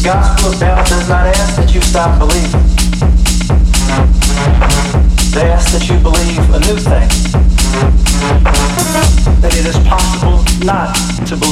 The gospel of hell does not ask that you stop believing. They ask that you believe a new thing. That it is possible not to believe.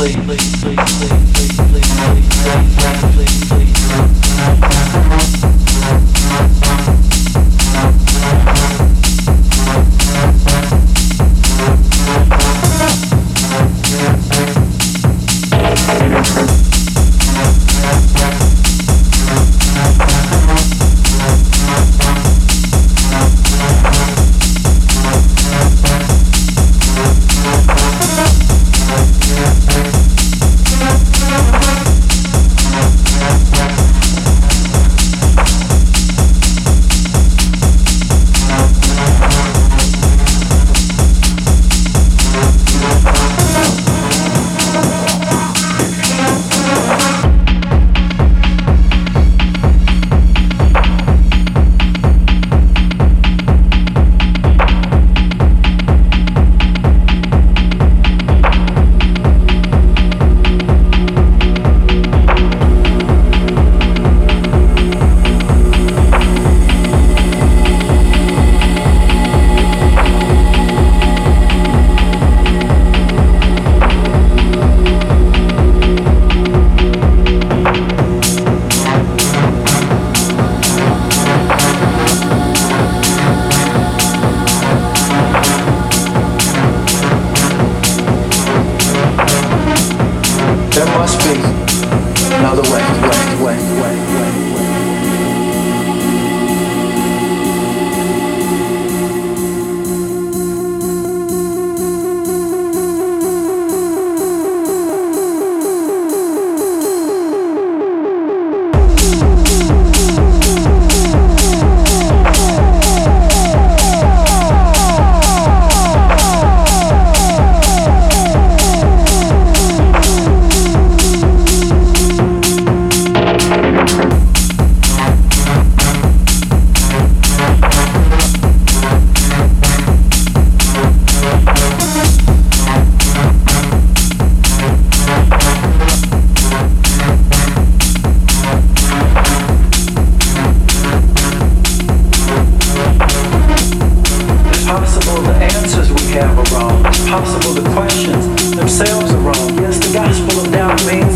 Possible the questions themselves are wrong. Yes, the gospel of doubt means